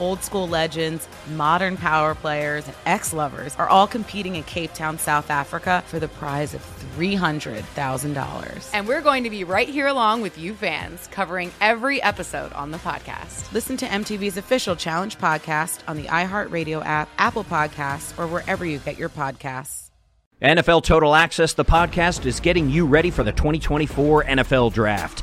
Old school legends, modern power players, and ex-lovers are all competing in Cape Town, South Africa for the prize of $300,000. And we're going to be right here along with you fans, covering every episode on the podcast. Listen to MTV's official Challenge podcast on the iHeartRadio app, Apple Podcasts, or wherever you get your podcasts. NFL Total Access, the podcast, is getting you ready for the 2024 NFL Draft.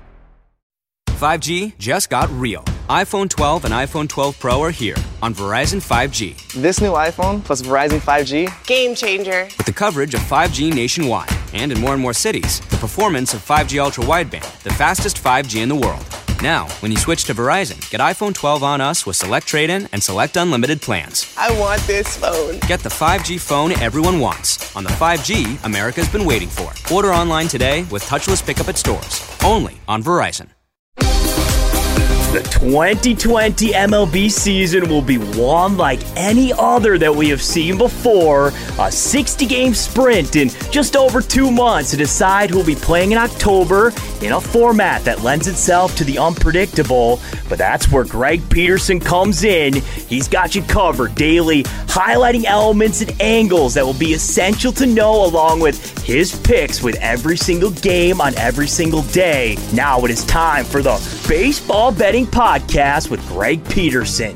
5G just got real. iPhone 12 and iPhone 12 Pro are here on Verizon 5G. This new iPhone plus Verizon 5G, game changer. With the coverage of 5G nationwide and more cities, the performance of 5G Ultra Wideband, the fastest 5G in the world. Now, when you switch to Verizon, get iPhone 12 on us with select trade-in and select unlimited plans. I want this phone. Get the 5G phone everyone wants on the 5G America's been waiting for. Order online today with touchless pickup at stores. Only on Verizon. The 2020 MLB season will be one like any other that we have seen before. A 60-game sprint in just over 2 months to decide who will be playing in October in a format that lends itself to the unpredictable. But that's where Greg Peterson comes in. He's got you covered daily, highlighting elements and angles that will be essential to know along with his picks with every single game on every single day. Now it is time for the Baseball Betting Podcast with Greg Peterson.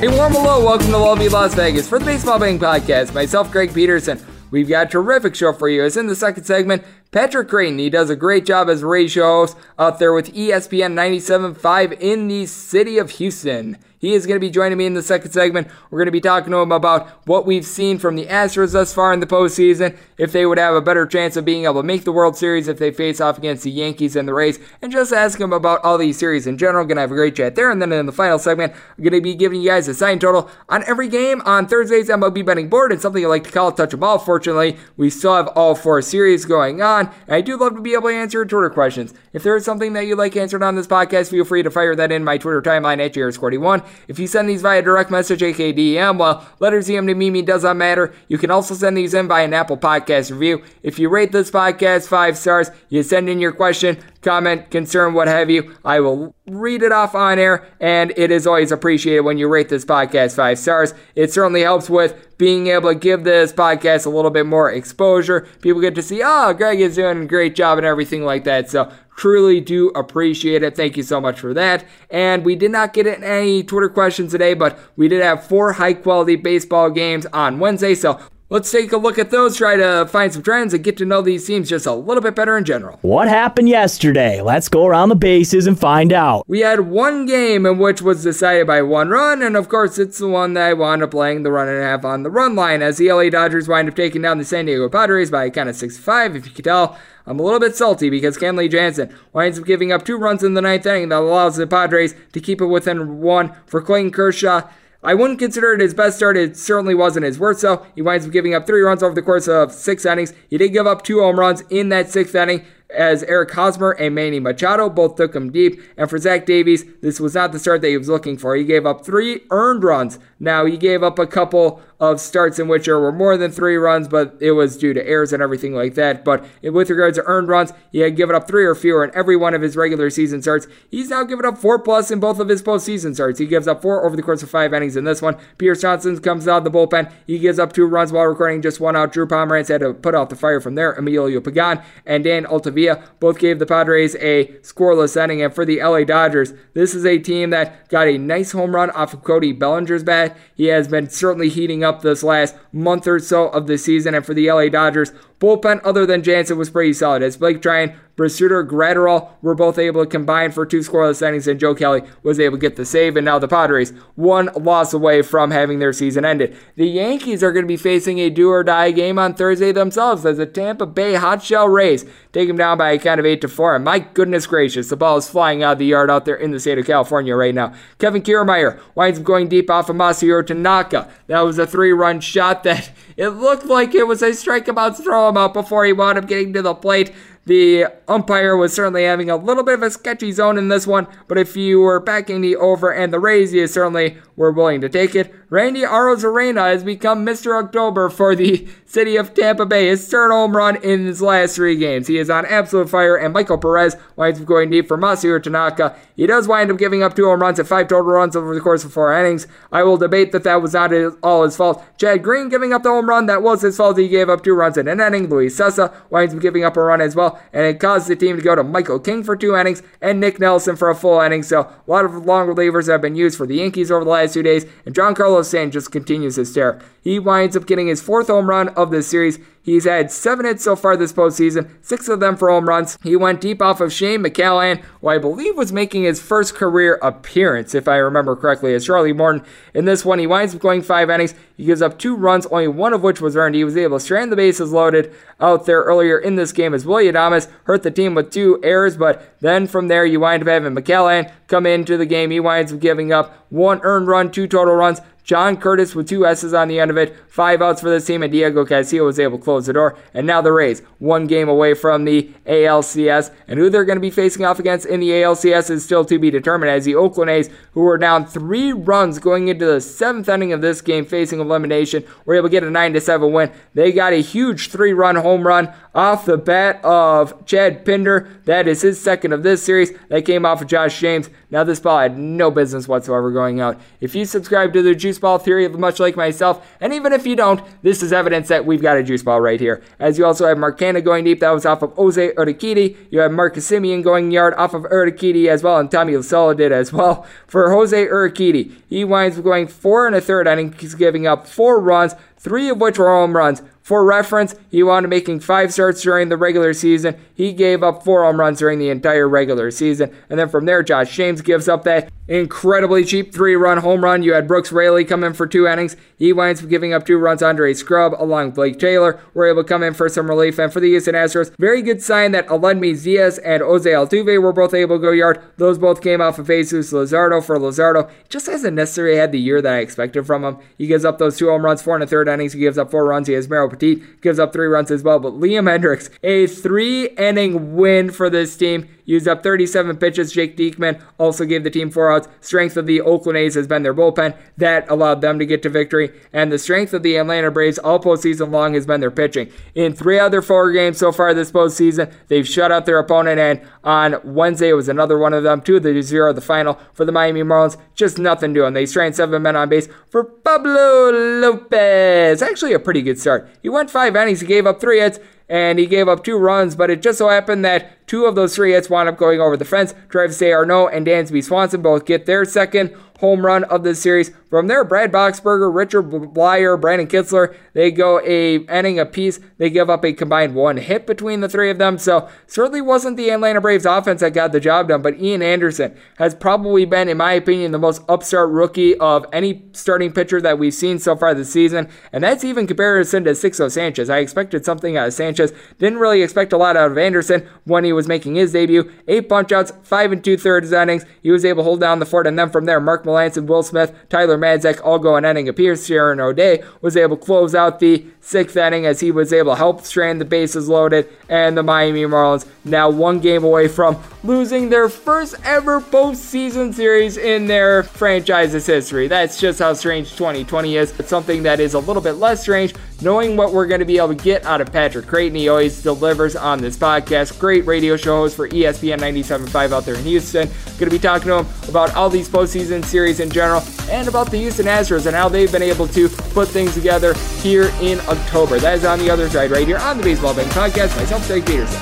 Hey, warm hello. Welcome to Love Me Las Vegas for the Baseball Betting Podcast. Myself, Greg Peterson. We've got a terrific show for you. It's in the second segment, Patrick Creighton. He does a great job as Rays show host out there with ESPN 97.5 in the city of Houston. He is going to be joining me in the second segment. We're going to be talking to him about what we've seen from the Astros thus far in the postseason, if they would have a better chance of being able to make the World Series if they face off against the Yankees and the Rays, and just ask him about all these series in general. Going to have a great chat there. And then in the final segment, I'm going to be giving you guys a signed total on every game on Thursday's MLB betting board. It's something I like to call touch them all. Fortunately, we still have all 4 series going on, and I do love to be able to answer your Twitter questions. If there is something that you like answered on this podcast, feel free to fire that in my Twitter timeline at JRSquarty1. If you send these via direct message, aka DM, well, letters DM to Mimi does not matter. You can also send these in via an Apple Podcast review. If you rate this podcast 5 stars, you send in your question, comment, concern, what have you. I will read it off on air, and it is always appreciated when you rate this podcast 5 stars. It certainly helps with being able to give this podcast a little bit more exposure. People get to see, oh, Greg is doing a great job and everything like that. So truly do appreciate it. Thank you so much for that. And we did not get any Twitter questions today, but we did have 4 high-quality baseball games on Wednesday. So let's take a look at those, try to find some trends, and get to know these teams just a little bit better in general. What happened yesterday? Let's go around the bases and find out. We had 1 game in which was decided by 1 run, and of course it's the one that I wound up laying the 1.5 on the run line, as the LA Dodgers wind up taking down the San Diego Padres by a count of 6-5, if you could tell. I'm a little bit salty because Kenley Jansen winds up giving up 2 runs in the 9th inning that allows the Padres to keep it within 1 for Clayton Kershaw. I wouldn't consider it his best start. It certainly wasn't his worst, though. He winds up giving up 3 runs over the course of 6 innings. He did give up 2 home runs in that 6th inning. as Eric Hosmer and Manny Machado both took him deep. And for Zach Davies, this was not the start that he was looking for. He gave up 3 earned runs. Now, he gave up a couple of starts in which there were more than 3 runs, but it was due to errors and everything like that. But with regards to earned runs, he had given up 3 or fewer in every one of his regular season starts. He's now given up 4+ in both of his postseason starts. He gives up 4 over the course of 5 innings in this one. Pierce Johnson comes out of the bullpen. He gives up 2 runs while recording just 1 out. Drew Pomeranz had to put out the fire from there. Emilio Pagan and Dan Altavilla both gave the Padres a scoreless inning. And for the LA Dodgers, this is a team that got a nice home run off of Cody Bellinger's bat. He has been certainly heating up this last month or so of the season. And for the LA Dodgers, bullpen other than Jansen was pretty solid, as Blake Tryon, Basutter, Gratterall were both able to combine for 2 scoreless innings, and Joe Kelly was able to get the save. And now the Padres, 1 loss away from having their season ended. The Yankees are going to be facing a do-or-die game on Thursday themselves, as the Tampa Bay Hotshell Rays take them down by a count of 8-4. And my goodness gracious, the ball is flying out of the yard out there in the state of California right now. Kevin Kiermaier winds up going deep off of Masahiro Tanaka. That was a 3-run shot that it looked like it was a strikeout throw him out before he wound up getting to the plate. The umpire was certainly having a little bit of a sketchy zone in this one, but if you were backing the over and the Rays, you certainly were willing to take it. Randy Arozarena has become Mr. October for the city of Tampa Bay. His 3rd home run in his last 3 games. He is on absolute fire, and Michael Perez winds up going deep for Masahiro Tanaka. He does wind up giving up 2 home runs and 5 total runs over the course of 4 innings. I will debate that was not all his fault. Chad Green giving up the home run, that was his fault. He gave up 2 runs in an inning. Luis Sessa winds up giving up a run as well, and it caused the team to go to Michael King for 2 innings and Nick Nelson for a full inning. So a lot of long relievers have been used for the Yankees over the last 2 days, and Giancarlo Stanton just continues his tear. He winds up getting his 4th home run of this series. He's had 7 hits so far this postseason, 6 of them for home runs. He went deep off of Shane McCallan, who I believe was making his first career appearance, if I remember correctly, as Charlie Morton. In this one, he winds up going 5 innings. He gives up 2 runs, only 1 of which was earned. He was able to strand the bases loaded out there earlier in this game as William Adames hurt the team with 2 errors, but then from there you wind up having McCallan come into the game. He winds up giving up 1 earned run, 2 total runs. John Curtis with 2 S's on the end of it, 5 outs for this team, and Diego Castillo was able to close the door. And now the Rays, 1 game away from the ALCS, and who they're going to be facing off against in the ALCS is still to be determined, as the Oakland A's, who were down 3 runs going into the 7th inning of this game facing elimination, were able to get a 9-7 win. They got a huge 3-run home run off the bat of Chad Pinder. That is his 2nd of this series. That came off of Josh James. Now this ball had no business whatsoever going out. If you subscribe to the Juice Ball Theory, much like myself, and even if you don't, this is evidence that we've got a juice ball right here. As you also have Marcana going deep, that was off of Jose Urquidy. You have Marcus Semien going yard off of Urquidy as well, and Tommy Lasola did as well. For Jose Urquidy, he winds up going 4 1/3 inning. He's giving up 4 runs, 3 of which were home runs. For reference, he wound up making 5 starts during the regular season. He gave up 4 home runs during the entire regular season. And then from there, Josh James gives up that incredibly cheap 3-run home run. You had Brooks Raley come in for 2 innings. He winds up giving up 2 runs. Andre Scrub along with Blake Taylor were able to come in for some relief. And for the Houston Astros, very good sign that Aledmys Diaz and Jose Altuve were both able to go yard. Those both came off of Jesus Luzardo. For Luzardo, just hasn't necessarily had the year that I expected from him. He gives up those 2 home runs, 4 1/3 innings. He gives up 4 runs. He has Merrill Petit, gives up 3 runs as well. But Liam Hendricks, a 3-inning win for this team. Used up 37 pitches. Jake Diekman also gave the team 4 outs. Strength of the Oakland A's has been their bullpen. That allowed them to get to victory. And the strength of the Atlanta Braves all postseason long has been their pitching. In 3 out of their 4 games so far this postseason, they've shut out their opponent. And on Wednesday, it was another one of them, 2-0 the final for the Miami Marlins. Just nothing doing. They strained 7 men on base for Pablo Lopez. Actually a pretty good start. He went 5 innings. He gave up 3 hits. And he gave up 2 runs, but it just so happened that 2 of those 3 hits wound up going over the fence. Travis Darno and Dansby Swanson both get their 2nd home run of this series. From there, Brad Boxberger, Richard Blyer, Brandon Kitzler, they go an inning apiece. They give up a combined 1 hit between the 3 of them. So certainly wasn't the Atlanta Braves offense that got the job done, but Ian Anderson has probably been, in my opinion, the most upstart rookie of any starting pitcher that we've seen so far this season. And that's even comparison to Sixto Sanchez. I expected something out of Sanchez. Didn't really expect a lot out of Anderson when he was making his debut. 8 punch outs, 5 2/3 innings. He was able to hold down the fort. And then from there, Mark Melancon, Will Smith, Tyler Mrazek all go an inning apiece. Sharon O'Day was able to close out the sixth inning as he was able to help strand the bases loaded, and the Miami Marlins now one game away from losing their first ever postseason series in their franchise's history. That's just how strange 2020 is. It's something that is a little bit less strange knowing what we're going to be able to get out of Patrick Creighton. He always delivers on this podcast. Great radio show host for ESPN 97.5 out there in Houston. Going to be talking to him about all these postseason series in general and about the Houston Astros and how they've been able to put things together here in October. That is on the other side right here on the Baseball Betting Podcast. Myself, Greg Peterson.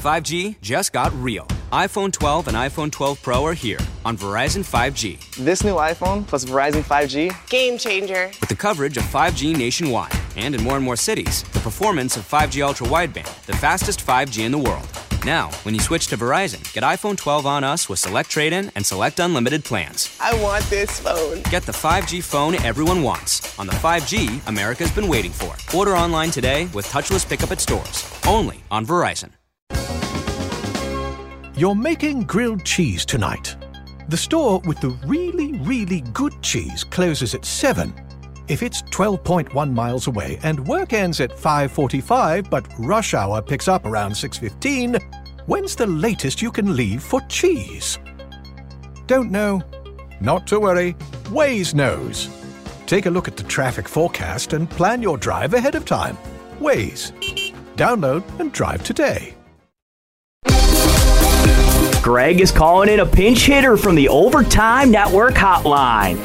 5G just got real. iPhone 12 and iPhone 12 Pro are here on Verizon 5G. This new iPhone plus Verizon 5G, game changer. With the coverage of 5G nationwide and more cities, the performance of 5G Ultra Wideband, the fastest 5G in the world. Now, when you switch to Verizon, get iPhone 12 on us with select trade-in and select unlimited plans. I want this phone. Get the 5G phone everyone wants on the 5G America's been waiting for. Order online today with touchless pickup at stores. Only on Verizon. You're making grilled cheese tonight. The store with the really, really good cheese closes at 7. If it's 12.1 miles away and work ends at 5:45 but rush hour picks up around 6:15, when's the latest you can leave for cheese? Don't know? Not to worry. Waze knows. Take a look at the traffic forecast and plan your drive ahead of time. Waze. Download and drive today. Greg is calling in a pinch hitter from the Overtime Network hotline.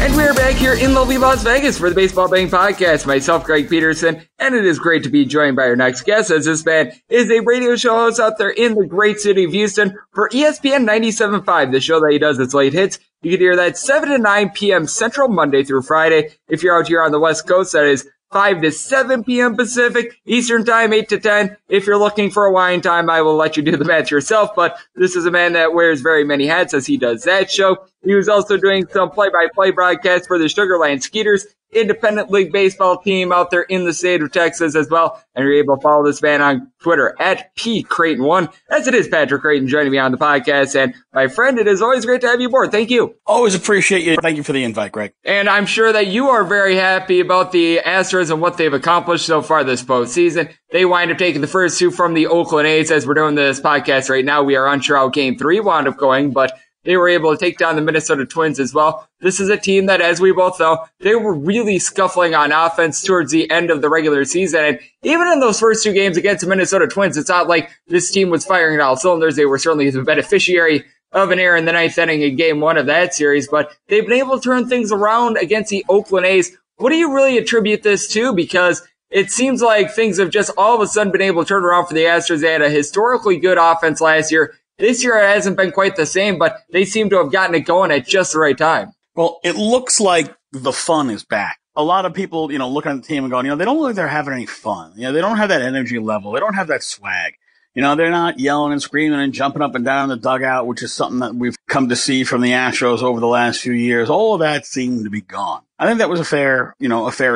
And we're back here in lovely Las Vegas for the Baseball Betting Podcast. Myself, Greg Peterson, and it is great to be joined by our next guest, as this man is a radio show host out there in the great city of Houston for ESPN 97.5, the show that he does that's late hits. You can hear that 7 to 9 p.m. Central, Monday through Friday. If you're out here on the West Coast, that is 5 to 7 p.m. Pacific, Eastern Time, 8 to 10. If you're looking for Hawaiian time, I will let you do the math yourself, but this is a man that wears very many hats as he does that show. He was also doing some play-by-play broadcasts for the Sugar Land Skeeters, independent league baseball team out there in the state of Texas as well. And you're able to follow this man on Twitter at PCreighton1, as it is Patrick Creighton joining me on the podcast. And my friend, it is always great to have you aboard. Thank you. Always appreciate you. Thank you for the invite, Greg. And I'm sure that you are very happy about the Astros and what they've accomplished so far this postseason. They wind up taking the first two from the Oakland A's. As we're doing this podcast right now, we are unsure how game 3 wound up going, but they were able to take down the Minnesota Twins as well. This is a team that, as we both know, they were really scuffling on offense towards the end of the regular season. And even in those first two games against the Minnesota Twins, it's not like this team was firing on all cylinders. They were certainly the beneficiary of an error in the ninth inning in game 1 of that series, but they've been able to turn things around against the Oakland A's. What do you really attribute this to? Because it seems like things have just all of a sudden been able to turn around for the Astros. They had a historically good offense last year. This year it hasn't been quite the same, but they seem to have gotten it going at just the right time. Well, it looks like the fun is back. A lot of people, look on the team and going, they don't look like they're having any fun. They don't have that energy level. They don't have that swag. They're not yelling and screaming and jumping up and down in the dugout, which is something that we've come to see from the Astros over the last few years. All of that seemed to be gone. I think that was a fair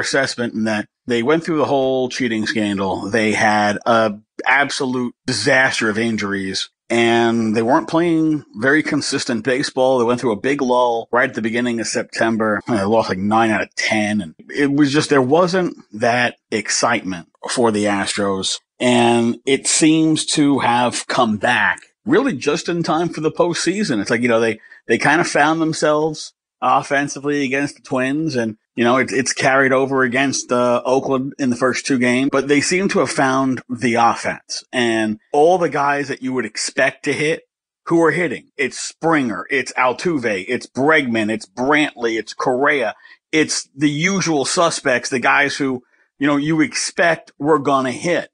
assessment in that they went through the whole cheating scandal. They had a absolute disaster of injuries. And they weren't playing very consistent baseball. They went through a big lull right at the beginning of September. They lost 9 out of 10. And it was just, there wasn't that excitement for the Astros. And it seems to have come back really just in time for the postseason. It's they kind of found themselves offensively against the Twins. And, it's carried over against Oakland in the first two games, but they seem to have found the offense and all the guys that you would expect to hit who are hitting. It's Springer, it's Altuve, it's Bregman, it's Brantley, it's Correa. It's the usual suspects, the guys who, you expect were going to hit.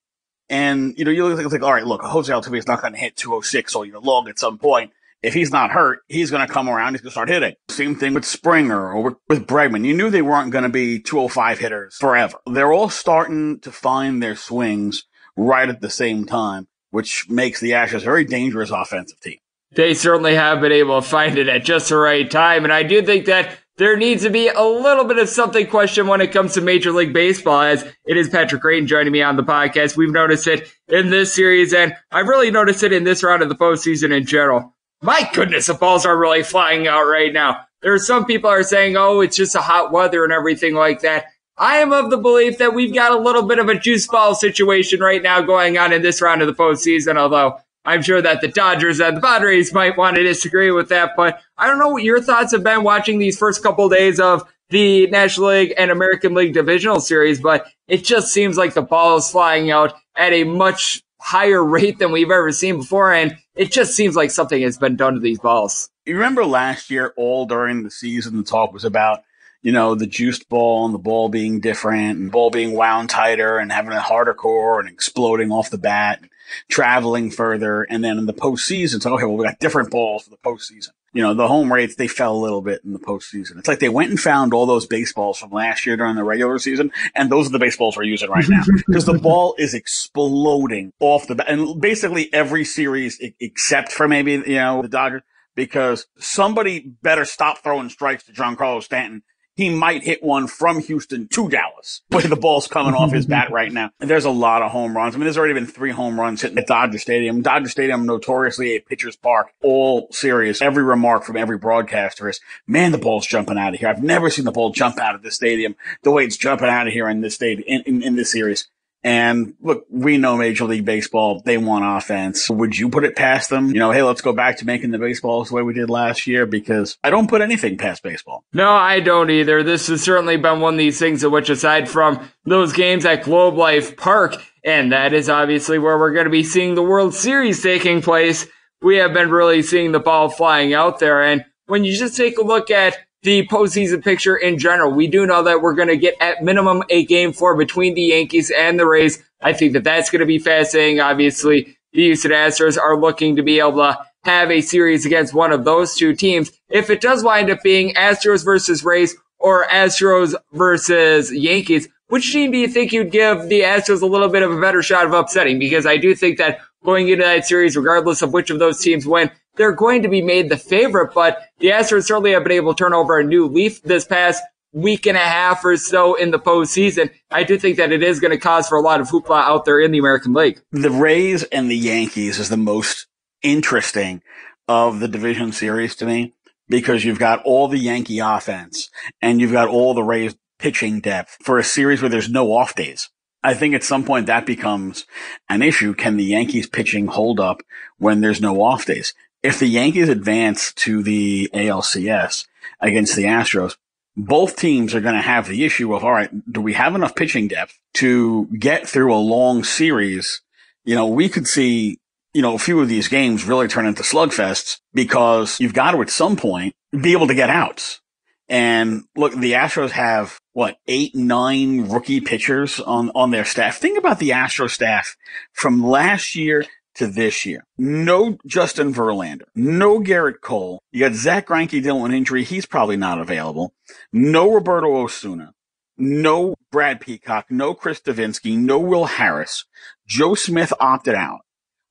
And, you look like, all right, look, Jose Altuve is not going to hit 206 all year long at some point. If he's not hurt, he's going to come around. He's going to start hitting. Same thing with Springer or with Bregman. You knew they weren't going to be 205 hitters forever. They're all starting to find their swings right at the same time, which makes the Astros a very dangerous offensive team. They certainly have been able to find it at just the right time. And I do think that there needs to be a little bit of something questioned when it comes to Major League Baseball, as it is Patrick Creighton joining me on the podcast. We've noticed it in this series, and I've really noticed it in this round of the postseason in general. My goodness, the balls are really flying out right now. There are some people are saying, oh, it's just a hot weather and everything like that. I am of the belief that we've got a little bit of a juice ball situation right now going on in this round of the postseason, although I'm sure that the Dodgers and the Padres might want to disagree with that. But I don't know what your thoughts have been watching these first couple of days of the National League and American League Divisional Series, but it just seems like the ball is flying out at a much higher rate than we've ever seen before, and it just seems like something has been done to these balls. You remember last year, all during the season, the talk was about, you know, the juiced ball and the ball being different and ball being wound tighter and having a harder core and exploding off the bat, and traveling further. And then in the postseason, it's like, okay, well, we got different balls for the postseason. You know, the home rates, they fell a little bit in the postseason. It's like they went and found all those baseballs from last year during the regular season, and those are the baseballs we're using right now because the ball is exploding off the bat. And basically every series except for maybe, you know, the Dodgers, because somebody better stop throwing strikes to Giancarlo Stanton. He might hit one from Houston to Dallas, but the ball's coming off his bat right now. And there's a lot of home runs. I mean, there's already been 3 home runs hitting at Dodger Stadium. Dodger Stadium, notoriously a pitcher's park, all series. Every remark from every broadcaster is, man, the ball's jumping out of here. I've never seen the ball jump out of this stadium the way it's jumping out of here in this stadium, in this series. And look, we know Major League Baseball, they want offense. Would you put it past them? You know, hey, let's go back to making the baseballs the way we did last year, because I don't put anything past baseball. No, I don't either. This has certainly been one of these things in which, aside from those games at Globe Life Park, and that is obviously where we're going to be seeing the World Series taking place, we have been really seeing the ball flying out there. And when you just take a look at the postseason picture in general, we do know that we're going to get at minimum a game 4 between the Yankees and the Rays. I think that that's going to be fascinating. Obviously, the Houston Astros are looking to be able to have a series against one of those two teams. If it does wind up being Astros versus Rays or Astros versus Yankees, which team do you think you'd give the Astros a little bit of a better shot of upsetting? Because I do think that going into that series, regardless of which of those teams win, they're going to be made the favorite, but the Astros certainly have been able to turn over a new leaf this past week and a half or so in the postseason. I do think that it is going to cause for a lot of hoopla out there in the American League. The Rays and the Yankees is the most interesting of the division series to me, because you've got all the Yankee offense and you've got all the Rays pitching depth for a series where there's no off days. I think at some point that becomes an issue. Can the Yankees pitching hold up when there's no off days? If the Yankees advance to the ALCS against the Astros, both teams are going to have the issue of, all right, do we have enough pitching depth to get through a long series? You know, we could see, you know, a few of these games really turn into slugfests, because you've got to at some point be able to get outs. And look, the Astros have, what, 8, 9 rookie pitchers on their staff. Think about the Astros staff from last year to this year. No Justin Verlander. No Garrett Cole. You got Zach Greinke dealing with an injury. He's probably not available. No Roberto Osuna. No Brad Peacock. No Chris Davinsky. No Will Harris. Joe Smith opted out.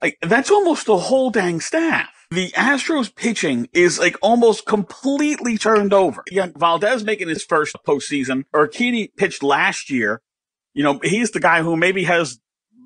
Like, that's almost the whole dang staff. The Astros pitching is like almost completely turned over. You got Valdez making his first postseason. Urquidy pitched last year. You know, he's the guy who maybe has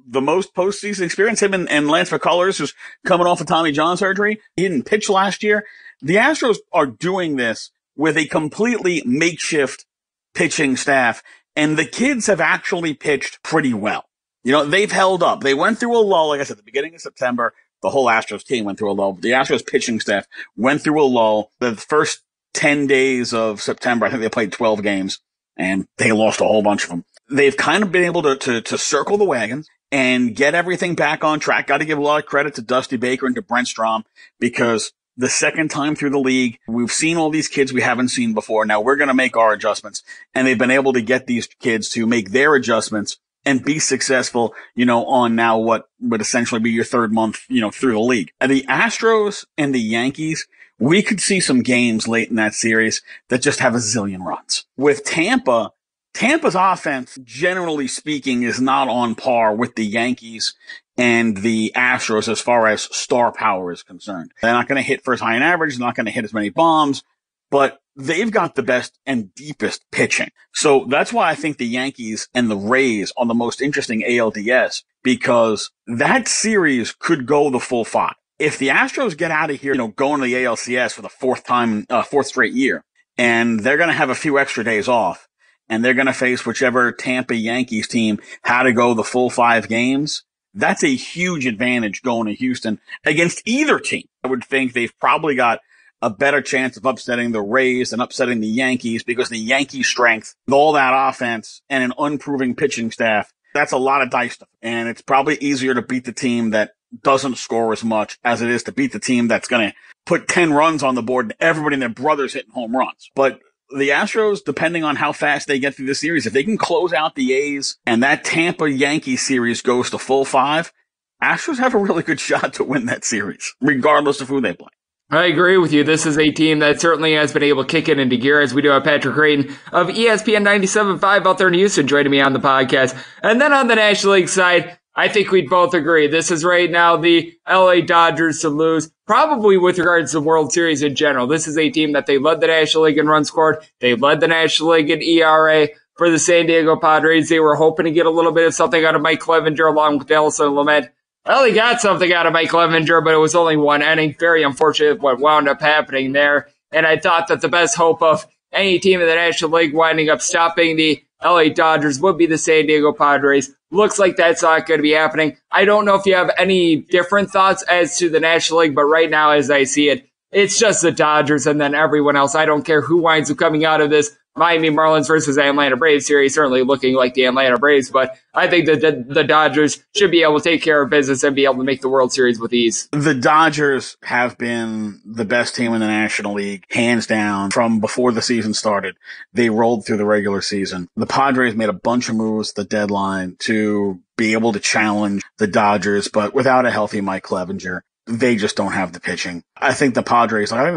the most postseason experience, him and Lance McCullers, who's coming off of Tommy John surgery. He didn't pitch last year. The Astros are doing this with a completely makeshift pitching staff, and the kids have actually pitched pretty well. You know, they've held up. They went through a lull, like I said, at the beginning of September. The whole Astros team went through a lull. The Astros pitching staff went through a lull. The first 10 days of September, I think they played 12 games, and they lost a whole bunch of them. They've kind of been able to circle the wagons and get everything back on track. Got to give a lot of credit to Dusty Baker and to Brent Strom, because the second time through the league, we've seen all these kids we haven't seen before. Now we're going to make our adjustments, and they've been able to get these kids to make their adjustments and be successful, you know, on now what would essentially be your third month, you know, through the league. And the Astros and the Yankees, we could see some games late in that series that just have a zillion runs. With Tampa, Tampa's offense, generally speaking, is not on par with the Yankees and the Astros as far as star power is concerned. They're not going to hit for as high an average. They're not going to hit as many bombs, but they've got the best and deepest pitching. So that's why I think the Yankees and the Rays are the most interesting ALDS, because that series could go the full 5. if the Astros get out of here, you know, going to the ALCS for the fourth straight year, and they're going to have a few extra days off, and they're going to face whichever Tampa Yankees team had to go the full 5 games, that's a huge advantage going to Houston against either team. I would think they've probably got a better chance of upsetting the Rays than upsetting the Yankees, because the Yankees' strength, with all that offense and an unproven pitching staff, that's a lot of dice stuff. And it's probably easier to beat the team that doesn't score as much as it is to beat the team that's going to put 10 runs on the board and everybody and their brothers hitting home runs. But the Astros, depending on how fast they get through the series, if they can close out the A's and that Tampa Yankee series goes to full 5, Astros have a really good shot to win that series, regardless of who they play. I agree with you. This is a team that certainly has been able to kick it into gear, as we do have Patrick Creighton of ESPN 97.5 out there in Houston joining me on the podcast. And then on the National League side, I think we'd both agree this is right now the LA Dodgers to lose, probably with regards to the World Series in general. This is a team that they led the National League in runs scored. They led the National League in ERA. For the San Diego Padres, they were hoping to get a little bit of something out of Mike Clevenger along with Nelson and Lamet. Well, they got something out of Mike Clevenger, but it was only one inning. Very unfortunate what wound up happening there. And I thought that the best hope of any team in the National League winding up stopping the LA Dodgers would be the San Diego Padres. Looks like that's not going to be happening. I don't know if you have any different thoughts as to the National League, but right now as I see it, it's just the Dodgers and then everyone else. I don't care who winds up coming out of this Miami Marlins versus Atlanta Braves series, certainly looking like the Atlanta Braves, but I think that the Dodgers should be able to take care of business and be able to make the World Series with ease. The Dodgers have been the best team in the National League, hands down, from before the season started. They rolled through the regular season. The Padres made a bunch of moves at the deadline to be able to challenge the Dodgers, but without a healthy Mike Clevenger, they just don't have the pitching. I think the Padres are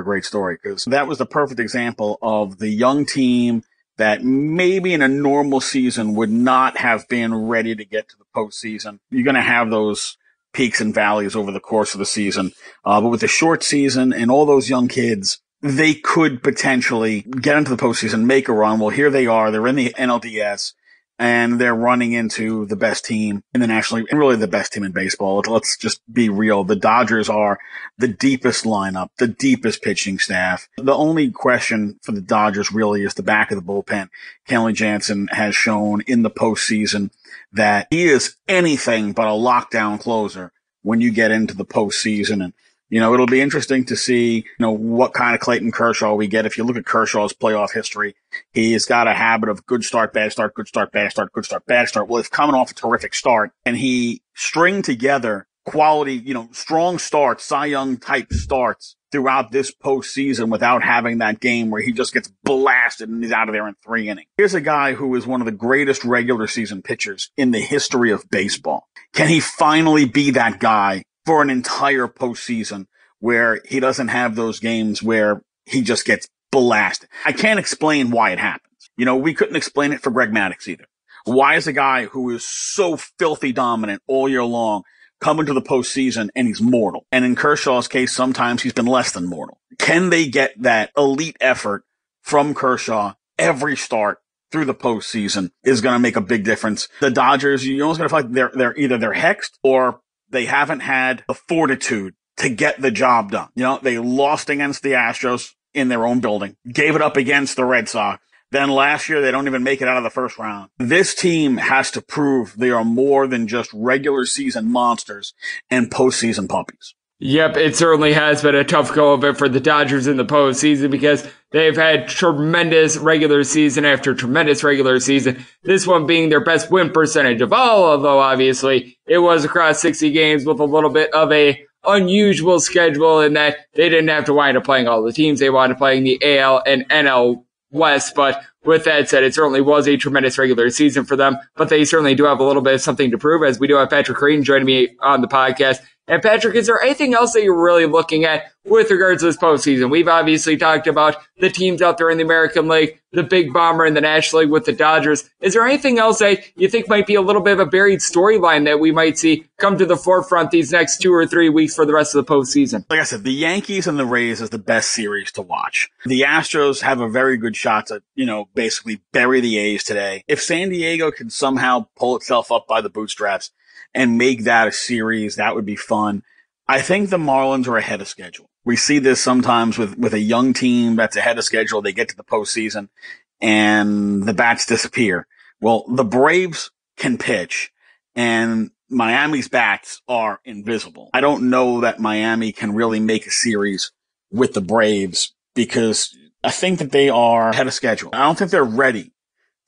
a great story, because that was the perfect example of the young team that maybe in a normal season would not have been ready to get to the postseason. You're going to have those peaks and valleys over the course of the season. But with the short season and all those young kids, they could potentially get into the postseason, make a run. Well, here they are. They're in the NLDS. And they're running into the best team in the National League, and really the best team in baseball. Let's just be real. The Dodgers are the deepest lineup, the deepest pitching staff. The only question for the Dodgers really is the back of the bullpen. Kenley Jansen has shown in the postseason that he is anything but a lockdown closer when you get into the postseason. And, you know, it'll be interesting to see, you know, what kind of Clayton Kershaw we get. If you look at Kershaw's playoff history, he's got a habit of good start, bad start, good start, bad start, good start, bad start. Well, he's coming off a terrific start, and he stringed together quality, you know, strong starts, Cy Young type starts throughout this postseason without having that game where he just gets blasted and he's out of there in 3 innings. Here's a guy who is one of the greatest regular season pitchers in the history of baseball. Can he finally be that guy for an entire postseason where he doesn't have those games where he just gets blasted? I can't explain why it happens. You know, we couldn't explain it for Greg Maddux either. Why is a guy who is so filthy dominant all year long coming to the postseason and he's mortal? And in Kershaw's case, sometimes he's been less than mortal. Can they get that elite effort from Kershaw every start through the postseason is going to make a big difference. The Dodgers, you're almost going to feel like they're either they're hexed or they haven't had the fortitude to get the job done. You know, they lost against the Astros in their own building, gave it up against the Red Sox. Then last year, they don't even make it out of the first round. This team has to prove they are more than just regular season monsters and postseason puppies. Yep, it certainly has been a tough go of it for the Dodgers in the postseason, because they've had tremendous regular season after tremendous regular season. This one being their best win percentage of all, although obviously it was across 60 games with a little bit of a unusual schedule in that they didn't have to wind up playing all the teams. They wound up playing the AL and NL West, but with that said, it certainly was a tremendous regular season for them, but they certainly do have a little bit of something to prove, as we do have Patrick Creighton joining me on the podcast. And Patrick, is there anything else that you're really looking at with regards to this postseason? We've obviously talked about the teams out there in the American League, the big bomber in the National League with the Dodgers. Is there anything else that you think might be a little bit of a buried storyline that we might see come to the forefront these next 2 or 3 weeks for the rest of the postseason? Like I said, the Yankees and the Rays is the best series to watch. The Astros have a very good shot to, you know, basically bury the A's today. If San Diego can somehow pull itself up by the bootstraps and make that a series, that would be fun. I think the Marlins are ahead of schedule. We see this sometimes with a young team that's ahead of schedule. They get to the postseason and the bats disappear. Well, the Braves can pitch and Miami's bats are invisible. I don't know that Miami can really make a series with the Braves because I think that they are ahead of schedule. I don't think they're ready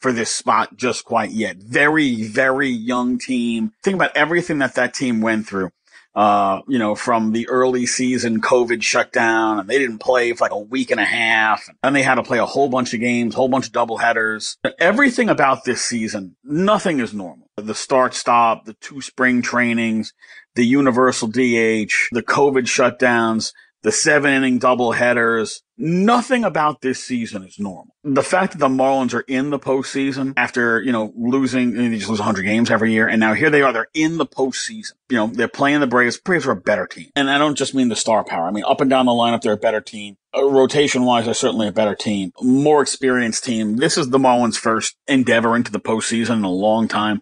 for this spot just quite yet. Very, very young team. Think about everything that team went through. From the early season COVID shutdown, and they didn't play for like a week and a half. And they had to play a whole bunch of games, whole bunch of doubleheaders. Everything about this season, nothing is normal. The start-stop, the two spring trainings, the universal DH, the COVID shutdowns, the seven-inning doubleheaders. Nothing about this season is normal. The fact that the Marlins are in the postseason after, losing, they just lose 100 games every year. And now here they are. They're in the postseason. They're playing the Braves. Braves are a better team. And I don't just mean the star power. I mean, up and down the lineup, they're a better team. Rotation-wise, they're certainly a better team. More experienced team. This is the Marlins' first endeavor into the postseason in a long time.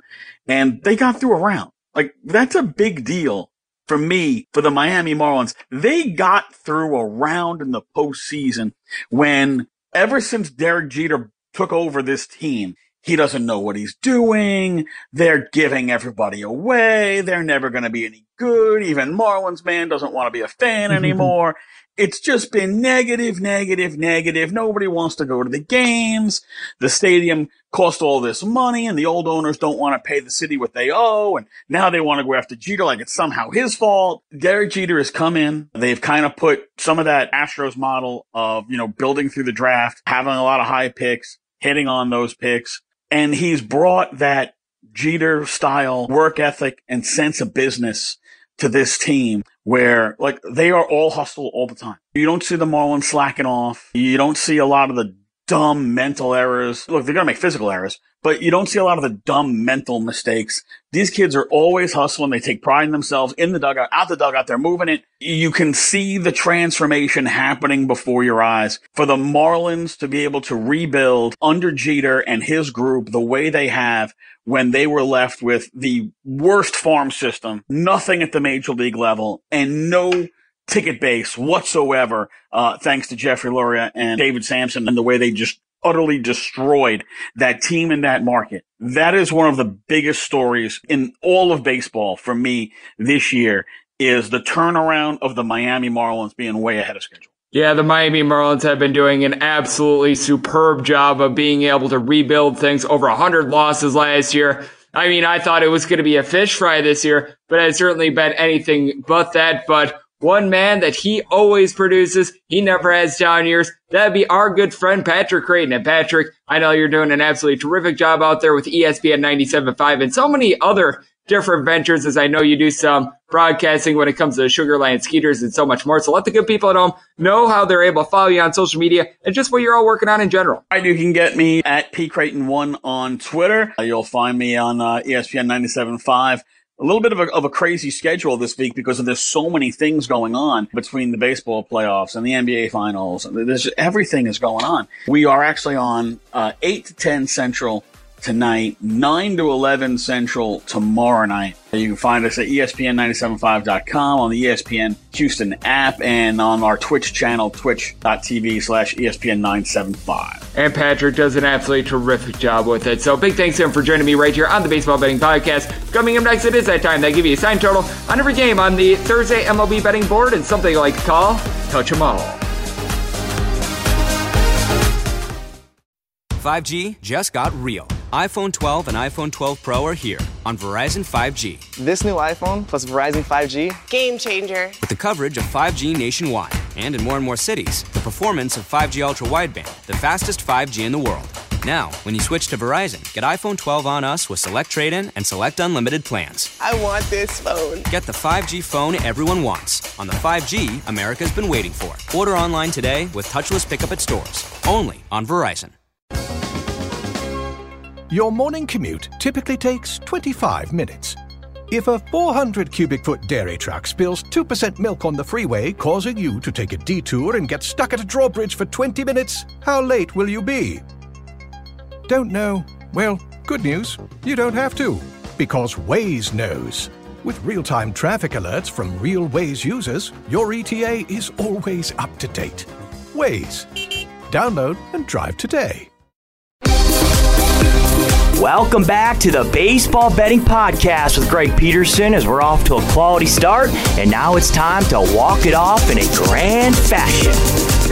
And they got through a round. Like, that's a big deal. For me, for the Miami Marlins, they got through a round in the postseason when ever since Derek Jeter took over this team, he doesn't know what he's doing. They're giving everybody away. They're never going to be any good. Even Marlins man doesn't want to be a fan anymore. It's just been negative, negative, negative. Nobody wants to go to the games. The stadium cost all this money, and the old owners don't want to pay the city what they owe, and now they want to go after Jeter like it's somehow his fault. Derek Jeter has come in. They've kind of put some of that Astros model of, building through the draft, having a lot of high picks, hitting on those picks, and he's brought that Jeter-style work ethic and sense of business to this team where, they are all hustle all the time. You don't see the Marlins slacking off. You don't see a lot of the dumb mental errors. Look, they're going to make physical errors, but you don't see a lot of the dumb mental mistakes. These kids are always hustling. They take pride in themselves in the dugout, out the dugout. They're moving it. You can see the transformation happening before your eyes. For the Marlins to be able to rebuild under Jeter and his group the way they have when they were left with the worst farm system, nothing at the major league level, and no ticket base whatsoever, thanks to Jeffrey Luria and David Sampson and the way they just utterly destroyed that team in that market. That is one of the biggest stories in all of baseball for me this year is the turnaround of the Miami Marlins being way ahead of schedule. Yeah, the Miami Marlins have been doing an absolutely superb job of being able to rebuild things over 100 losses last year. I mean, I thought it was going to be a fish fry this year, but I'd certainly bet anything but that. But one man that he always produces, he never has down years, that'd be our good friend Patrick Creighton. And Patrick, I know you're doing an absolutely terrific job out there with ESPN 97.5 and so many other different ventures, as I know you do some broadcasting when it comes to the Sugar Land Skeeters and so much more. So let the good people at home know how they're able to follow you on social media and just what you're all working on in general. All right, you can get me at pcreighton1 on Twitter. You'll find me on ESPN 97.5. A little bit of a crazy schedule this week because there's so many things going on between the baseball playoffs and the NBA finals. Everything is going on. We are actually on 8 to 10 Central tonight, 9 to 11 Central tomorrow night. You can find us at ESPN975.com, on the ESPN Houston app, and on our Twitch channel, twitch.tv/ESPN975. And Patrick does an absolutely terrific job with it. So big thanks to him for joining me right here on the Baseball Betting Podcast. Coming up next, it is that time they give you a sign total on every game on the Thursday MLB betting board and something you like to call Touch 'Em All. 5G just got real. iPhone 12 and iPhone 12 Pro are here on Verizon 5G. This new iPhone plus Verizon 5G, game changer. With the coverage of 5G nationwide and more cities, the performance of 5G Ultra Wideband, the fastest 5G in the world. Now, when you switch to Verizon, get iPhone 12 on us with select trade-in and select unlimited plans. I want this phone. Get the 5G phone everyone wants on the 5G America's been waiting for. Order online today with touchless pickup at stores. Only on Verizon. Your morning commute typically takes 25 minutes. If a 400-cubic-foot dairy truck spills 2% milk on the freeway, causing you to take a detour and get stuck at a drawbridge for 20 minutes, how late will you be? Don't know? Well, good news, you don't have to, because Waze knows. With real-time traffic alerts from real Waze users, your ETA is always up to date. Waze. Download and drive today. Welcome back to the Baseball Betting Podcast with Greg Peterson as we're off to a quality start. And now it's time to walk it off in a grand fashion.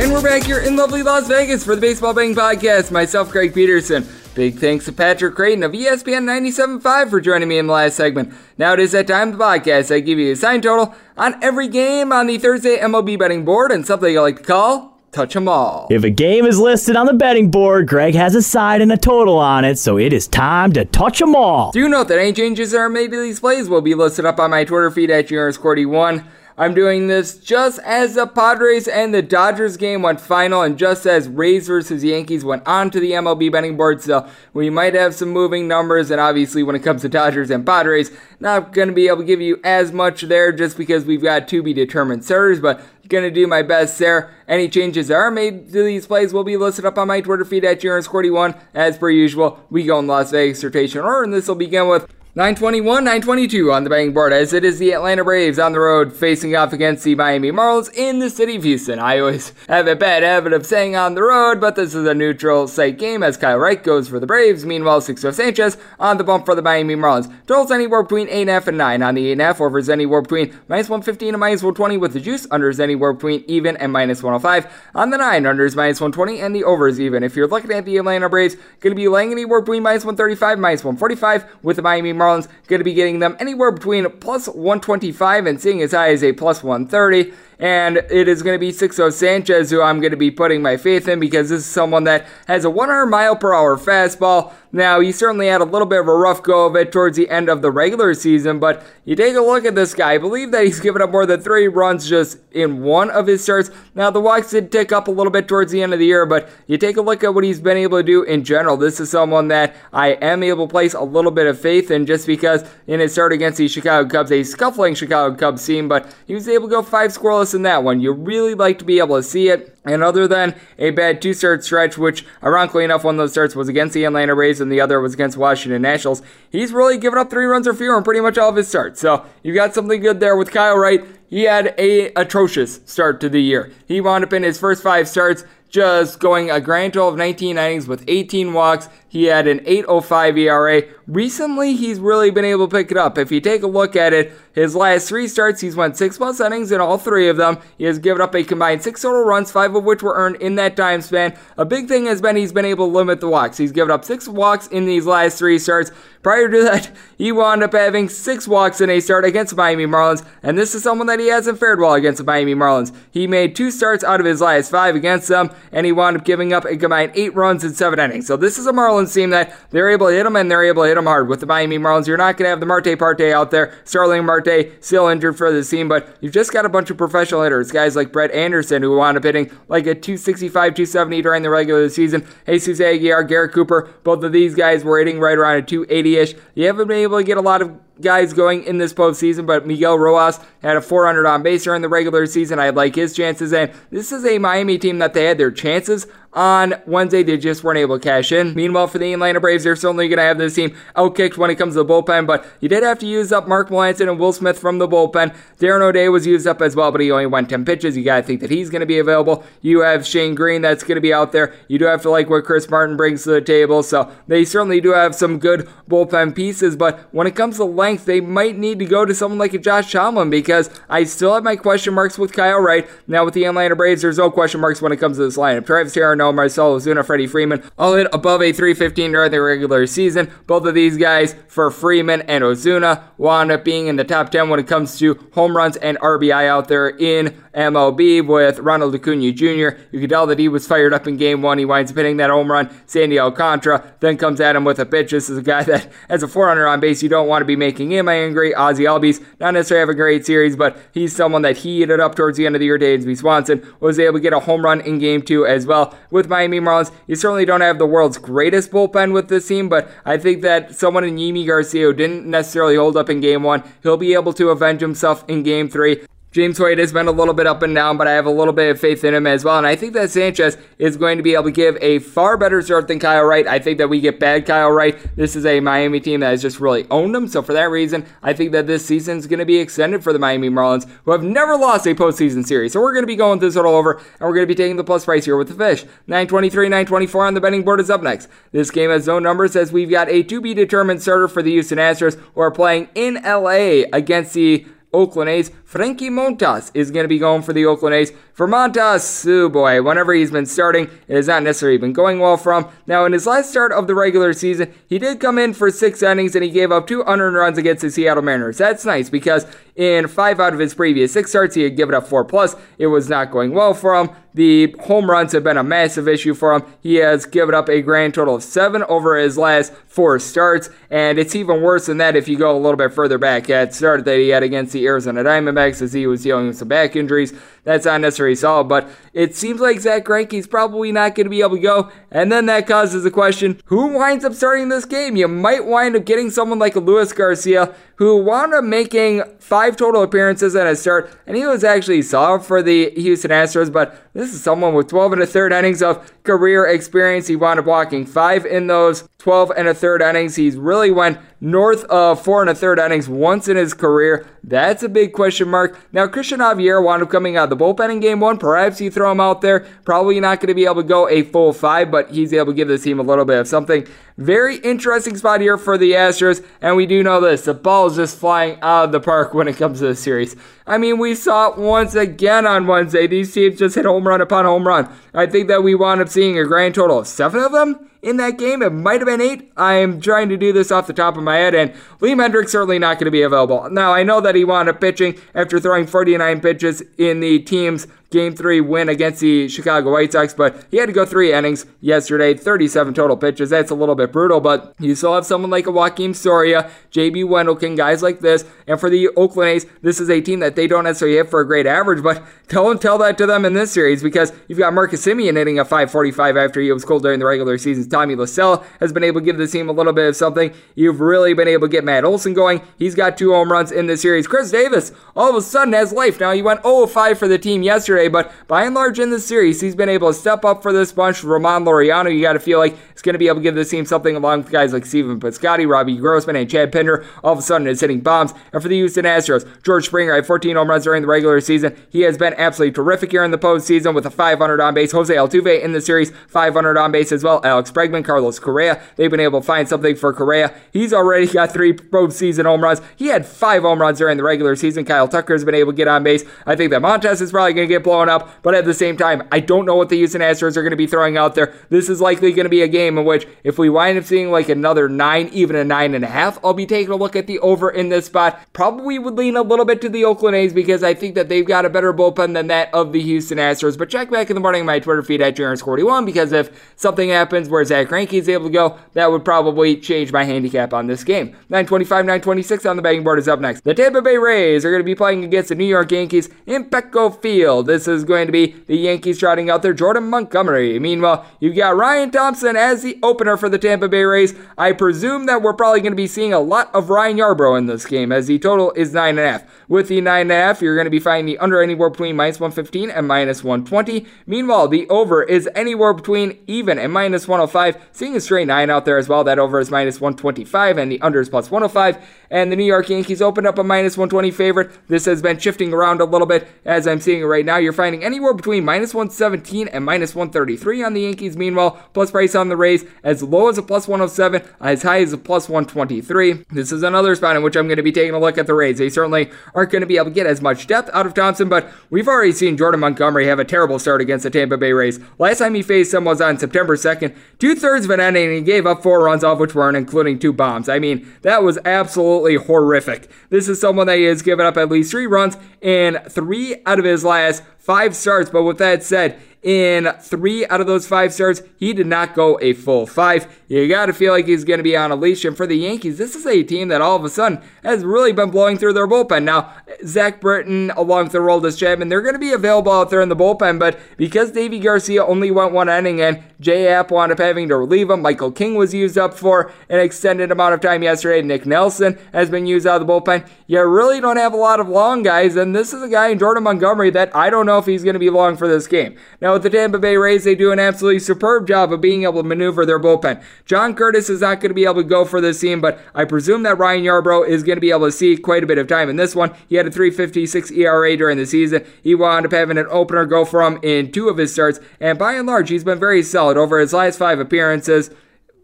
And we're back here in lovely Las Vegas for the Baseball Betting Podcast. Myself, Greg Peterson. Big thanks to Patrick Creighton of ESPN 97.5 for joining me in the last segment. Now it is that time of the podcast. I give you a signed total on every game on the Thursday MLB betting board and something I like to call Touch 'em All. If a game is listed on the betting board, Greg has a side and a total on it, so it is time to touch 'em all. Do note that any changes that are made to these plays will be listed up on my Twitter feed at GRSCordy1. I'm doing this just as the Padres and the Dodgers game went final and just as Rays versus Yankees went on to the MLB betting board, so we might have some moving numbers, and obviously when it comes to Dodgers and Padres, not going to be able to give you as much there just because we've got to be determined starters, but going to do my best there. Any changes that are made to these plays will be listed up on my Twitter feed at GRSCordy1. As per usual, we go in Las Vegas rotation order, and this will begin with 921, 922 on the betting board, as it is the Atlanta Braves on the road facing off against the Miami Marlins in the city of Houston. I always have a bad habit of saying on the road, but this is a neutral site game as Kyle Wright goes for the Braves. Meanwhile, Sixto Sanchez on the bump for the Miami Marlins. Totals anywhere between 8.5 and 9 on the 8.5. Overs anywhere between minus 115 and minus 120 with the juice. Unders anywhere between even and minus 105. On the 9, unders minus 120 and the overs even. If you're looking at the Atlanta Braves, going to be laying anywhere between minus 135 and minus 145 with the Miami Marlins going to be getting them anywhere between plus 125 and seeing as high as a plus 130. And it is going to be Sixto Sanchez who I'm going to be putting my faith in because this is someone that has a 100 mile per hour fastball. Now, he certainly had a little bit of a rough go of it towards the end of the regular season, but you take a look at this guy. I believe that he's given up more than 3 runs just in one of his starts. Now, the walks did tick up a little bit towards the end of the year, but you take a look at what he's been able to do in general. This is someone that I am able to place a little bit of faith in just because in his start against the Chicago Cubs, a scuffling Chicago Cubs team, but he was able to go 5 scoreless in that one. You really like to be able to see it. And other than a bad 2-start stretch, which ironically enough, one of those starts was against the Atlanta Braves and the other was against Washington Nationals, he's really given up 3 runs or fewer in pretty much all of his starts. So you've got something good there with Kyle Wright. He had an atrocious start to the year. He wound up in his first 5 starts just going a grand total of 19 innings with 18 walks. He had an 8.05 ERA. Recently, he's really been able to pick it up. If you take a look at it, his last 3 starts, he's won 6-plus innings in all 3 of them. He has given up a combined 6 total runs, 5 of which were earned in that time span. A big thing has been he's been able to limit the walks. He's given up 6 walks in these last 3 starts. Prior to that, he wound up having 6 walks in a start against the Miami Marlins, and this is someone that he hasn't fared well against the Miami Marlins. He made 2 starts out of his last 5 against them, and he wound up giving up a combined 8 runs in 7 innings. So this is a Marlins team that they're able to hit them, and they're able to hit them hard. With the Miami Marlins, you're not going to have the Marte Parte out there. Starling Marte still injured for this team, but you've just got a bunch of professional hitters. Guys like Brett Anderson, who wound up hitting like a 265, 270 during the regular season. Jesus Aguiar, Garrett Cooper, both of these guys were hitting right around a 280-ish. You haven't been able to get a lot of guys going in this postseason, but Miguel Rojas had a 400 on base during the regular season. I like his chances, and this is a Miami team that they had their chances on Wednesday. They just weren't able to cash in. Meanwhile, for the Atlanta Braves, they're certainly going to have this team outkicked when it comes to the bullpen, but you did have to use up Mark Melanson and Will Smith from the bullpen. Darren O'Day was used up as well, but he only went 10 pitches. You got to think that he's going to be available. You have Shane Green that's going to be out there. You do have to like what Chris Martin brings to the table, so they certainly do have some good bullpen pieces, but when it comes to length, they might need to go to someone like a Josh Tomlin because I still have my question marks with Kyle Wright. Now with the Atlanta Braves, there's no question marks when it comes to this lineup. Travis Tarano, Marcell Ozuna, Freddie Freeman all hit above a 315 during the regular season. Both of these guys for Freeman and Ozuna wound up being in the top 10 when it comes to home runs and RBI out there in MLB with Ronald Acuna Jr. You could tell that he was fired up in game 1. He winds up hitting that home run. Sandy Alcantara then comes at him with a pitch. This is a guy that has a 400 on base. You don't want to be making him angry. Ozzie Albies, not necessarily have a great series, but he's someone that heated up towards the end of the year. Dansby Swanson was able to get a home run in game 2 as well. With Miami Marlins, you certainly don't have the world's greatest bullpen with this team, but I think that someone in Yimi Garcia who didn't necessarily hold up in game 1, he'll be able to avenge himself in game 3. James White has been a little bit up and down, but I have a little bit of faith in him as well. And I think that Sanchez is going to be able to give a far better start than Kyle Wright. I think that we get bad Kyle Wright. This is a Miami team that has just really owned him. So for that reason, I think that this season is going to be extended for the Miami Marlins, who have never lost a postseason series. So we're going to be going this all over, and we're going to be taking the plus price here with the fish. 923, 924 on the betting board is up next. This game has no numbers as we've got a to-be-determined starter for the Houston Astros who are playing in LA against the Oakland A's. Frankie Montas is going to be going for the Oakland A's. For Montas, oh boy, whenever he's been starting, it has not necessarily been going well for him. Now, in his last start of the regular season, he did come in for 6 innings, and he gave up 2 unearned runs against the Seattle Mariners. That's nice, because in 5 out of his previous 6 starts, he had given up 4+. It was not going well for him. The home runs have been a massive issue for him. He has given up a grand total of 7 over his last 4 starts, and it's even worse than that if you go a little bit further back. That start that he had against the Arizona Diamondbacks, as he was dealing with some back injuries, that's not necessarily solid, but it seems like Zach Greinke's probably not going to be able to go, and then that causes the question, who winds up starting this game? You might wind up getting someone like a Luis Garcia, who wound up making 5 total appearances at a start, and he was actually solid for the Houston Astros, but this is someone with 12 and a third innings of career experience. He wound up walking 5 in those 12 and a third innings. He's really went north of 4 and a third innings once in his career. That's a big question mark. Now, Christian Javier wound up coming out of the bullpen in game 1. Perhaps you throw him out there. Probably not going to be able to go a full 5, but he's able to give this team a little bit of something. Very interesting spot here for the Astros, and we do know this. The ball is just flying out of the park when it comes to the series. I mean, we saw it once again on Wednesday. These teams just hit home run upon home run. I think that we wound up seeing a grand total of 7 of them in that game. It might have been 8. I am trying to do this off the top of my head, and Liam Hendricks certainly not going to be available. Now, I know that he wound up pitching after throwing 49 pitches in the team's Game 3 win against the Chicago White Sox, but he had to go 3 innings yesterday, 37 total pitches. That's a little bit brutal, but you still have someone like a Joaquin Soria, J.B. Wendelken, guys like this, and for the Oakland A's, this is a team that they don't necessarily hit for a great average, but don't tell that to them in this series because you've got Marcus Semien hitting a .545 after he was cold during the regular season. Tommy Lasello has been able to give this team a little bit of something. You've really been able to get Matt Olson going. He's got 2 home runs in this series. Chris Davis all of a sudden has life. Now, he went 0-5 for the team yesterday, but by and large in this series, he's been able to step up for this bunch. Ramon Laureano, you got to feel like it's going to be able to give this team something along with guys like Steven Piscotty, Robbie Grossman, and Chad Pinder. All of a sudden, is hitting bombs. And for the Houston Astros, George Springer had 14 home runs during the regular season. He has been absolutely terrific here in the postseason with a .500 on base. Jose Altuve in the series, .500 on base as well. Alex Bregman, Carlos Correa. They've been able to find something for Correa. He's already got 3 postseason home runs. He had 5 home runs during the regular season. Kyle Tucker has been able to get on base. I think that Montas is probably going to get blown up, but at the same time, I don't know what the Houston Astros are going to be throwing out there. This is likely going to be a game in which if we wind up seeing like another 9, even a 9.5, I'll be taking a look at the over in this spot. Probably would lean a little bit to the Oakland A's because I think that they've got a better bullpen than that of the Houston Astros, but check back in the morning on my Twitter feed at JRS41 because if something happens where Zach Greinke is able to go, that would probably change my handicap on this game. 925, 926 on the betting board is up next. The Tampa Bay Rays are going to be playing against the New York Yankees in Petco Field. This is going to be the Yankees trotting out their Jordan Montgomery. Meanwhile, you've got Ryan Thompson as the opener for the Tampa Bay Rays. I presume that we're probably going to be seeing a lot of Ryan Yarbrough in this game as the total is 9.5. With the 9.5, you're going to be finding the under anywhere between -115 and -120. Meanwhile, the over is anywhere between even and -105. Seeing a straight 9 out there as well. That over is -125 and the under is +105. And the New York Yankees opened up a -120 favorite. This has been shifting around a little bit as I'm seeing it right now. You're finding anywhere between -117 and -133 on the Yankees. Meanwhile, plus price on the Rays as low as a +107, as high as a +123. This is another spot in which I'm going to be taking a look at the Rays. They certainly aren't going to be able to get as much depth out of Thompson, but we've already seen Jordan Montgomery have a terrible start against the Tampa Bay Rays. Last time he faced them was on September 2nd, 2/3 of an inning, and he gave up 4 runs, off which weren't including 2 bombs. I mean, that was absolutely horrific. This is someone that has given up at least 3 runs in 3 out of his last 5 starts, but with that said, In 3 out of those 5 starts, he did not go a full 5. You got to feel like he's going to be on a leash. And for the Yankees, this is a team that all of a sudden has really been blowing through their bullpen. Now, Zach Britton along with Aroldis Chapman, they're going to be available out there in the bullpen, but because Davey Garcia only went 1 inning and Jay App wound up having to relieve him, Michael King was used up for an extended amount of time yesterday. Nick Nelson has been used out of the bullpen. You really don't have a lot of long guys, and this is a guy in Jordan Montgomery that I don't know if he's going to be long for this game. Now, with the Tampa Bay Rays, they do an absolutely superb job of being able to maneuver their bullpen. John Curtis is not going to be able to go for this team, but I presume that Ryan Yarbrough is going to be able to see quite a bit of time in this one. He had a 3.56 ERA during the season. He wound up having an opener go for him in 2 of his starts, and by and large, he's been very solid over his last 5 appearances.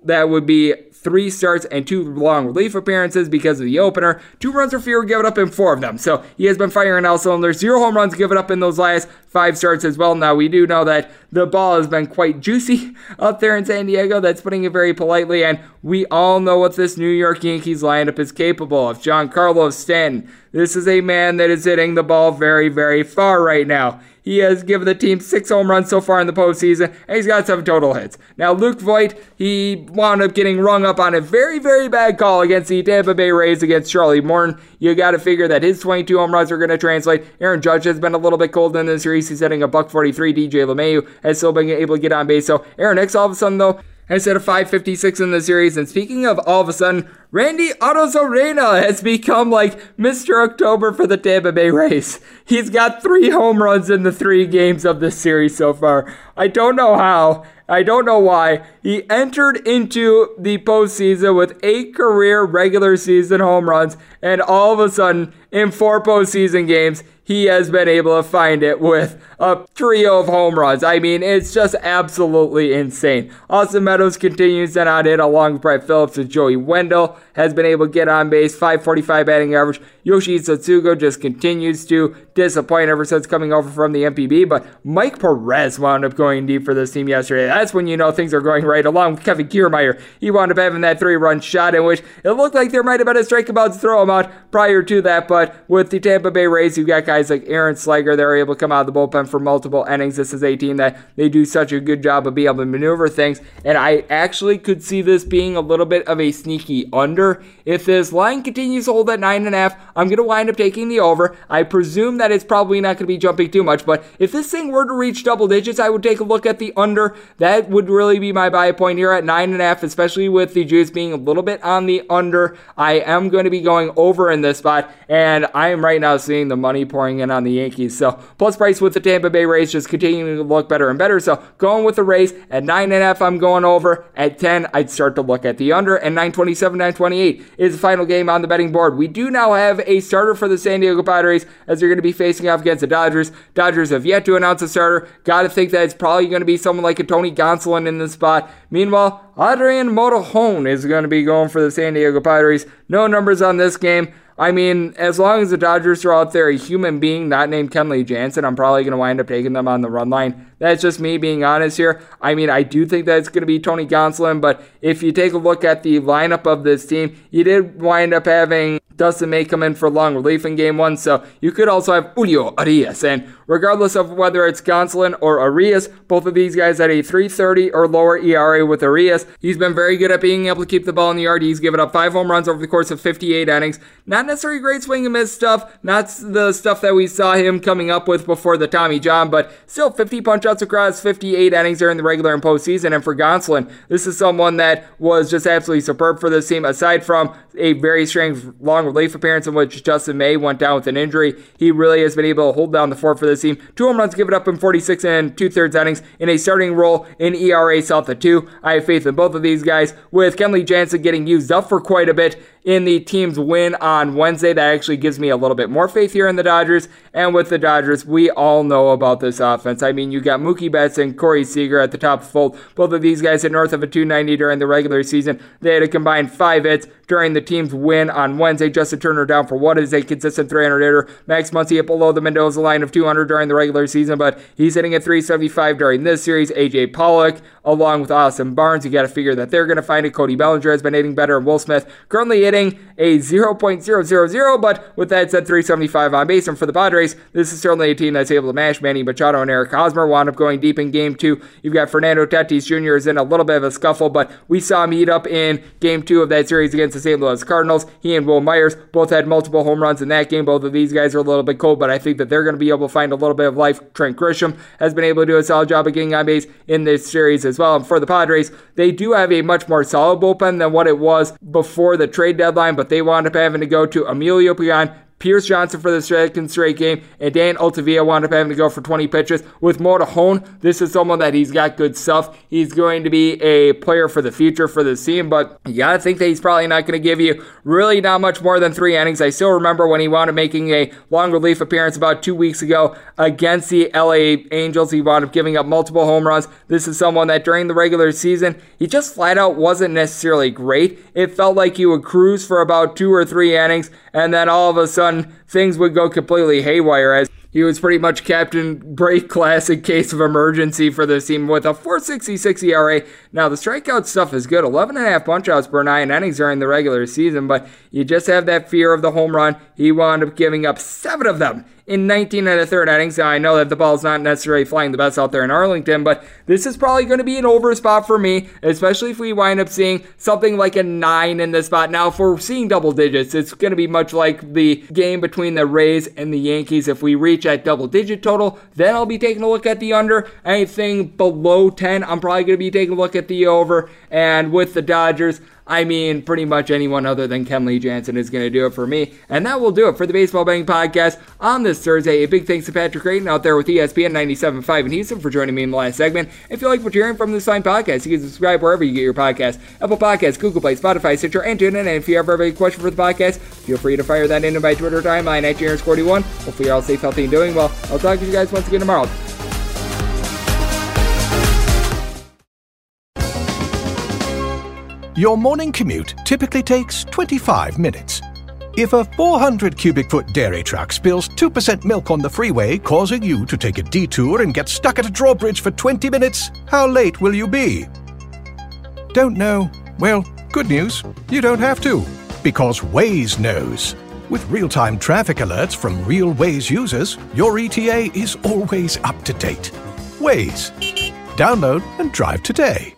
That would be 3 starts and 2 long relief appearances because of the opener. 2 runs or fewer given up in 4 of them. So he has been firing all cylinders. 0 home runs given up in those last 5 starts as well. Now, we do know that the ball has been quite juicy up there in San Diego. That's putting it very politely. And we all know what this New York Yankees lineup is capable of. Giancarlo Stanton. This is a man that is hitting the ball very, very far right now. He has given the team 6 home runs so far in the postseason, and he's got 7 total hits. Now, Luke Voit, he wound up getting rung up on a very, very bad call against the Tampa Bay Rays against Charlie Morton. You got to figure that his 22 home runs are going to translate. Aaron Judge has been a little bit cold in this series. He's hitting a .143. DJ LeMahieu has still been able to get on base. So Aaron Hicks, all of a sudden, though, has hit a .556 in the series. And speaking of all of a sudden, Randy Arozarena has become like Mr. October for the Tampa Bay Rays. He's got 3 home runs in the 3 games of this series so far. I don't know how. I don't know why. He entered into the postseason with 8 career regular season home runs. And all of a sudden, in 4 postseason games, he has been able to find it with a trio of home runs. I mean, it's just absolutely insane. Austin Meadows continues to not hit along with Brett Phillips, and Joey Wendell has been able to get on base, .545 batting average. Yoshi Satsugo just continues to disappoint ever since coming over from the MPB, but Mike Perez wound up going deep for this team yesterday. That's when you know things are going right along with Kevin Kiermaier. He wound up having that 3-run shot in which it looked like there might have been a strike about to throw him out prior to that, but with the Tampa Bay Rays, you've got guys like Aaron Slager, they're able to come out of the bullpen for multiple innings. This is a team that they do such a good job of being able to maneuver things, and I actually could see this being a little bit of a sneaky under. If this line continues to hold at 9.5, I'm going to wind up taking the over. I presume that it's probably not going to be jumping too much, but if this thing were to reach double digits, I would take a look at the under. That would really be my buy point here at 9.5, especially with the juice being a little bit on the under. I am going to be going over in this spot, and I am right now seeing the money pouring in on the Yankees. So plus price with the Tampa Bay Rays just continuing to look better and better. So going with the Rays at 9.5, I'm going over. At 10, I'd start to look at the under. And 9.27, 9.28 is the final game on the betting board. We do now have a starter for the San Diego Padres as they're going to be facing off against the Dodgers. Dodgers have yet to announce a starter. Got to think that it's probably going to be someone like a Tony Gonsolin in this spot. Meanwhile, Adrian Morejon is going to be going for the San Diego Padres. No numbers on this game. I mean, as long as the Dodgers are out there, a human being not named Kenley Jansen, I'm probably going to wind up taking them on the run line. That's just me being honest here. I mean, I do think that it's going to be Tony Gonsolin, but if you take a look at the lineup of this team, you did wind up having Dustin May come in for long relief in Game 1, so you could also have Julio Arias. And regardless of whether it's Gonsolin or Arias, both of these guys had a 3.30 or lower ERA with Arias. He's been very good at being able to keep the ball in the yard. He's given up 5 home runs over the course of 58 innings. Not necessarily great swing and miss stuff, not the stuff that we saw him coming up with before the Tommy John, but still 50 punch-outs across 58 innings during the regular and postseason. And for Gonsolin, this is someone that was just absolutely superb for this team, aside from a very strange long relief appearance in which Dustin May went down with an injury. He really has been able to hold down the fort for this team. 2 home runs given up in 46 and 2/3 innings in a starting role in ERA south of 2. I have faith in both of these guys, with Kenley Jansen getting used up for quite a bit in the team's win on Wednesday. That actually gives me a little bit more faith here in the Dodgers. And with the Dodgers, we all know about this offense. I mean, you got Mookie Betts and Corey Seager at the top of the fold. Both of these guys hit north of a .290 during the regular season. They had a combined 5 hits during the team's win on Wednesday. Justin Turner down for what is a consistent 300 hitter. Max Muncy up below the Mendoza line of 200 during the regular season, but he's hitting at 375 during this series. AJ Pollock, along with Austin Barnes, you got to figure that they're going to find it. Cody Bellinger has been hitting better, and Will Smith currently hitting a 0.000, but with that said, 375 on base. And for the Padres, this is certainly a team that's able to mash. Manny Machado and Eric Hosmer wound up going deep in Game 2. You've got Fernando Tatis Jr. is in a little bit of a scuffle, but we saw him heat up in Game 2 of that series against the St. Louis Cardinals. He and Will Myers both had multiple home runs in that game. Both of these guys are a little bit cold, but I think that they're going to be able to find a little bit of life. Trent Grisham has been able to do a solid job of getting on base in this series as well. And for the Padres, they do have a much more solid bullpen than what it was before the trade deadline, but they wound up having to go to Emilio Pagan, Pierce Johnson for the second straight game, and Dan Altavilla wound up having to go for 20 pitches. With Motorhone, this is someone that he's got good stuff. He's going to be a player for the future for this team, but you gotta think that he's probably not going to give you really not much more than 3 innings. I still remember when he wound up making a long relief appearance about 2 weeks ago against the LA Angels. He wound up giving up multiple home runs. This is someone that during the regular season, he just flat out wasn't necessarily great. It felt like he would cruise for about 2 or 3 innings, and then all of a sudden, things would go completely haywire as he was pretty much Captain Break class in case of emergency for this team with a 4.66 ERA. Now, the strikeout stuff is good. 11.5 punch-outs per 9 innings during the regular season, but you just have that fear of the home run. He wound up giving up 7 of them in 19 and a third innings. Now, I know that the ball's not necessarily flying the best out there in Arlington, but this is probably going to be an over spot for me, especially if we wind up seeing something like a 9 in this spot. Now, if we're seeing double digits, it's going to be much like the game between the Rays and the Yankees. If we reach that double-digit total, then I'll be taking a look at the under. Anything below 10, I'm probably going to be taking a look at the over. And with the Dodgers, I mean, pretty much anyone other than Kenley Jansen is going to do it for me. And that will do it for the Baseball Betting Podcast on this Thursday. A big thanks to Patrick Creighton out there with ESPN 97.5 in Houston for joining me in the last segment. If you like what you're hearing from this fine podcast, you can subscribe wherever you get your podcast. Apple Podcasts, Google Play, Spotify, Stitcher, and TuneIn. And if you ever have a question for the podcast, feel free to fire that into my Twitter timeline at JRS41. Hopefully you're all safe, healthy, and doing well. I'll talk to you guys once again tomorrow. Your morning commute typically takes 25 minutes. If a 400-cubic-foot dairy truck spills 2% milk on the freeway, causing you to take a detour and get stuck at a drawbridge for 20 minutes, how late will you be? Don't know? Well, good news, you don't have to, because Waze knows. With real-time traffic alerts from real Waze users, your ETA is always up to date. Waze. Download and drive today.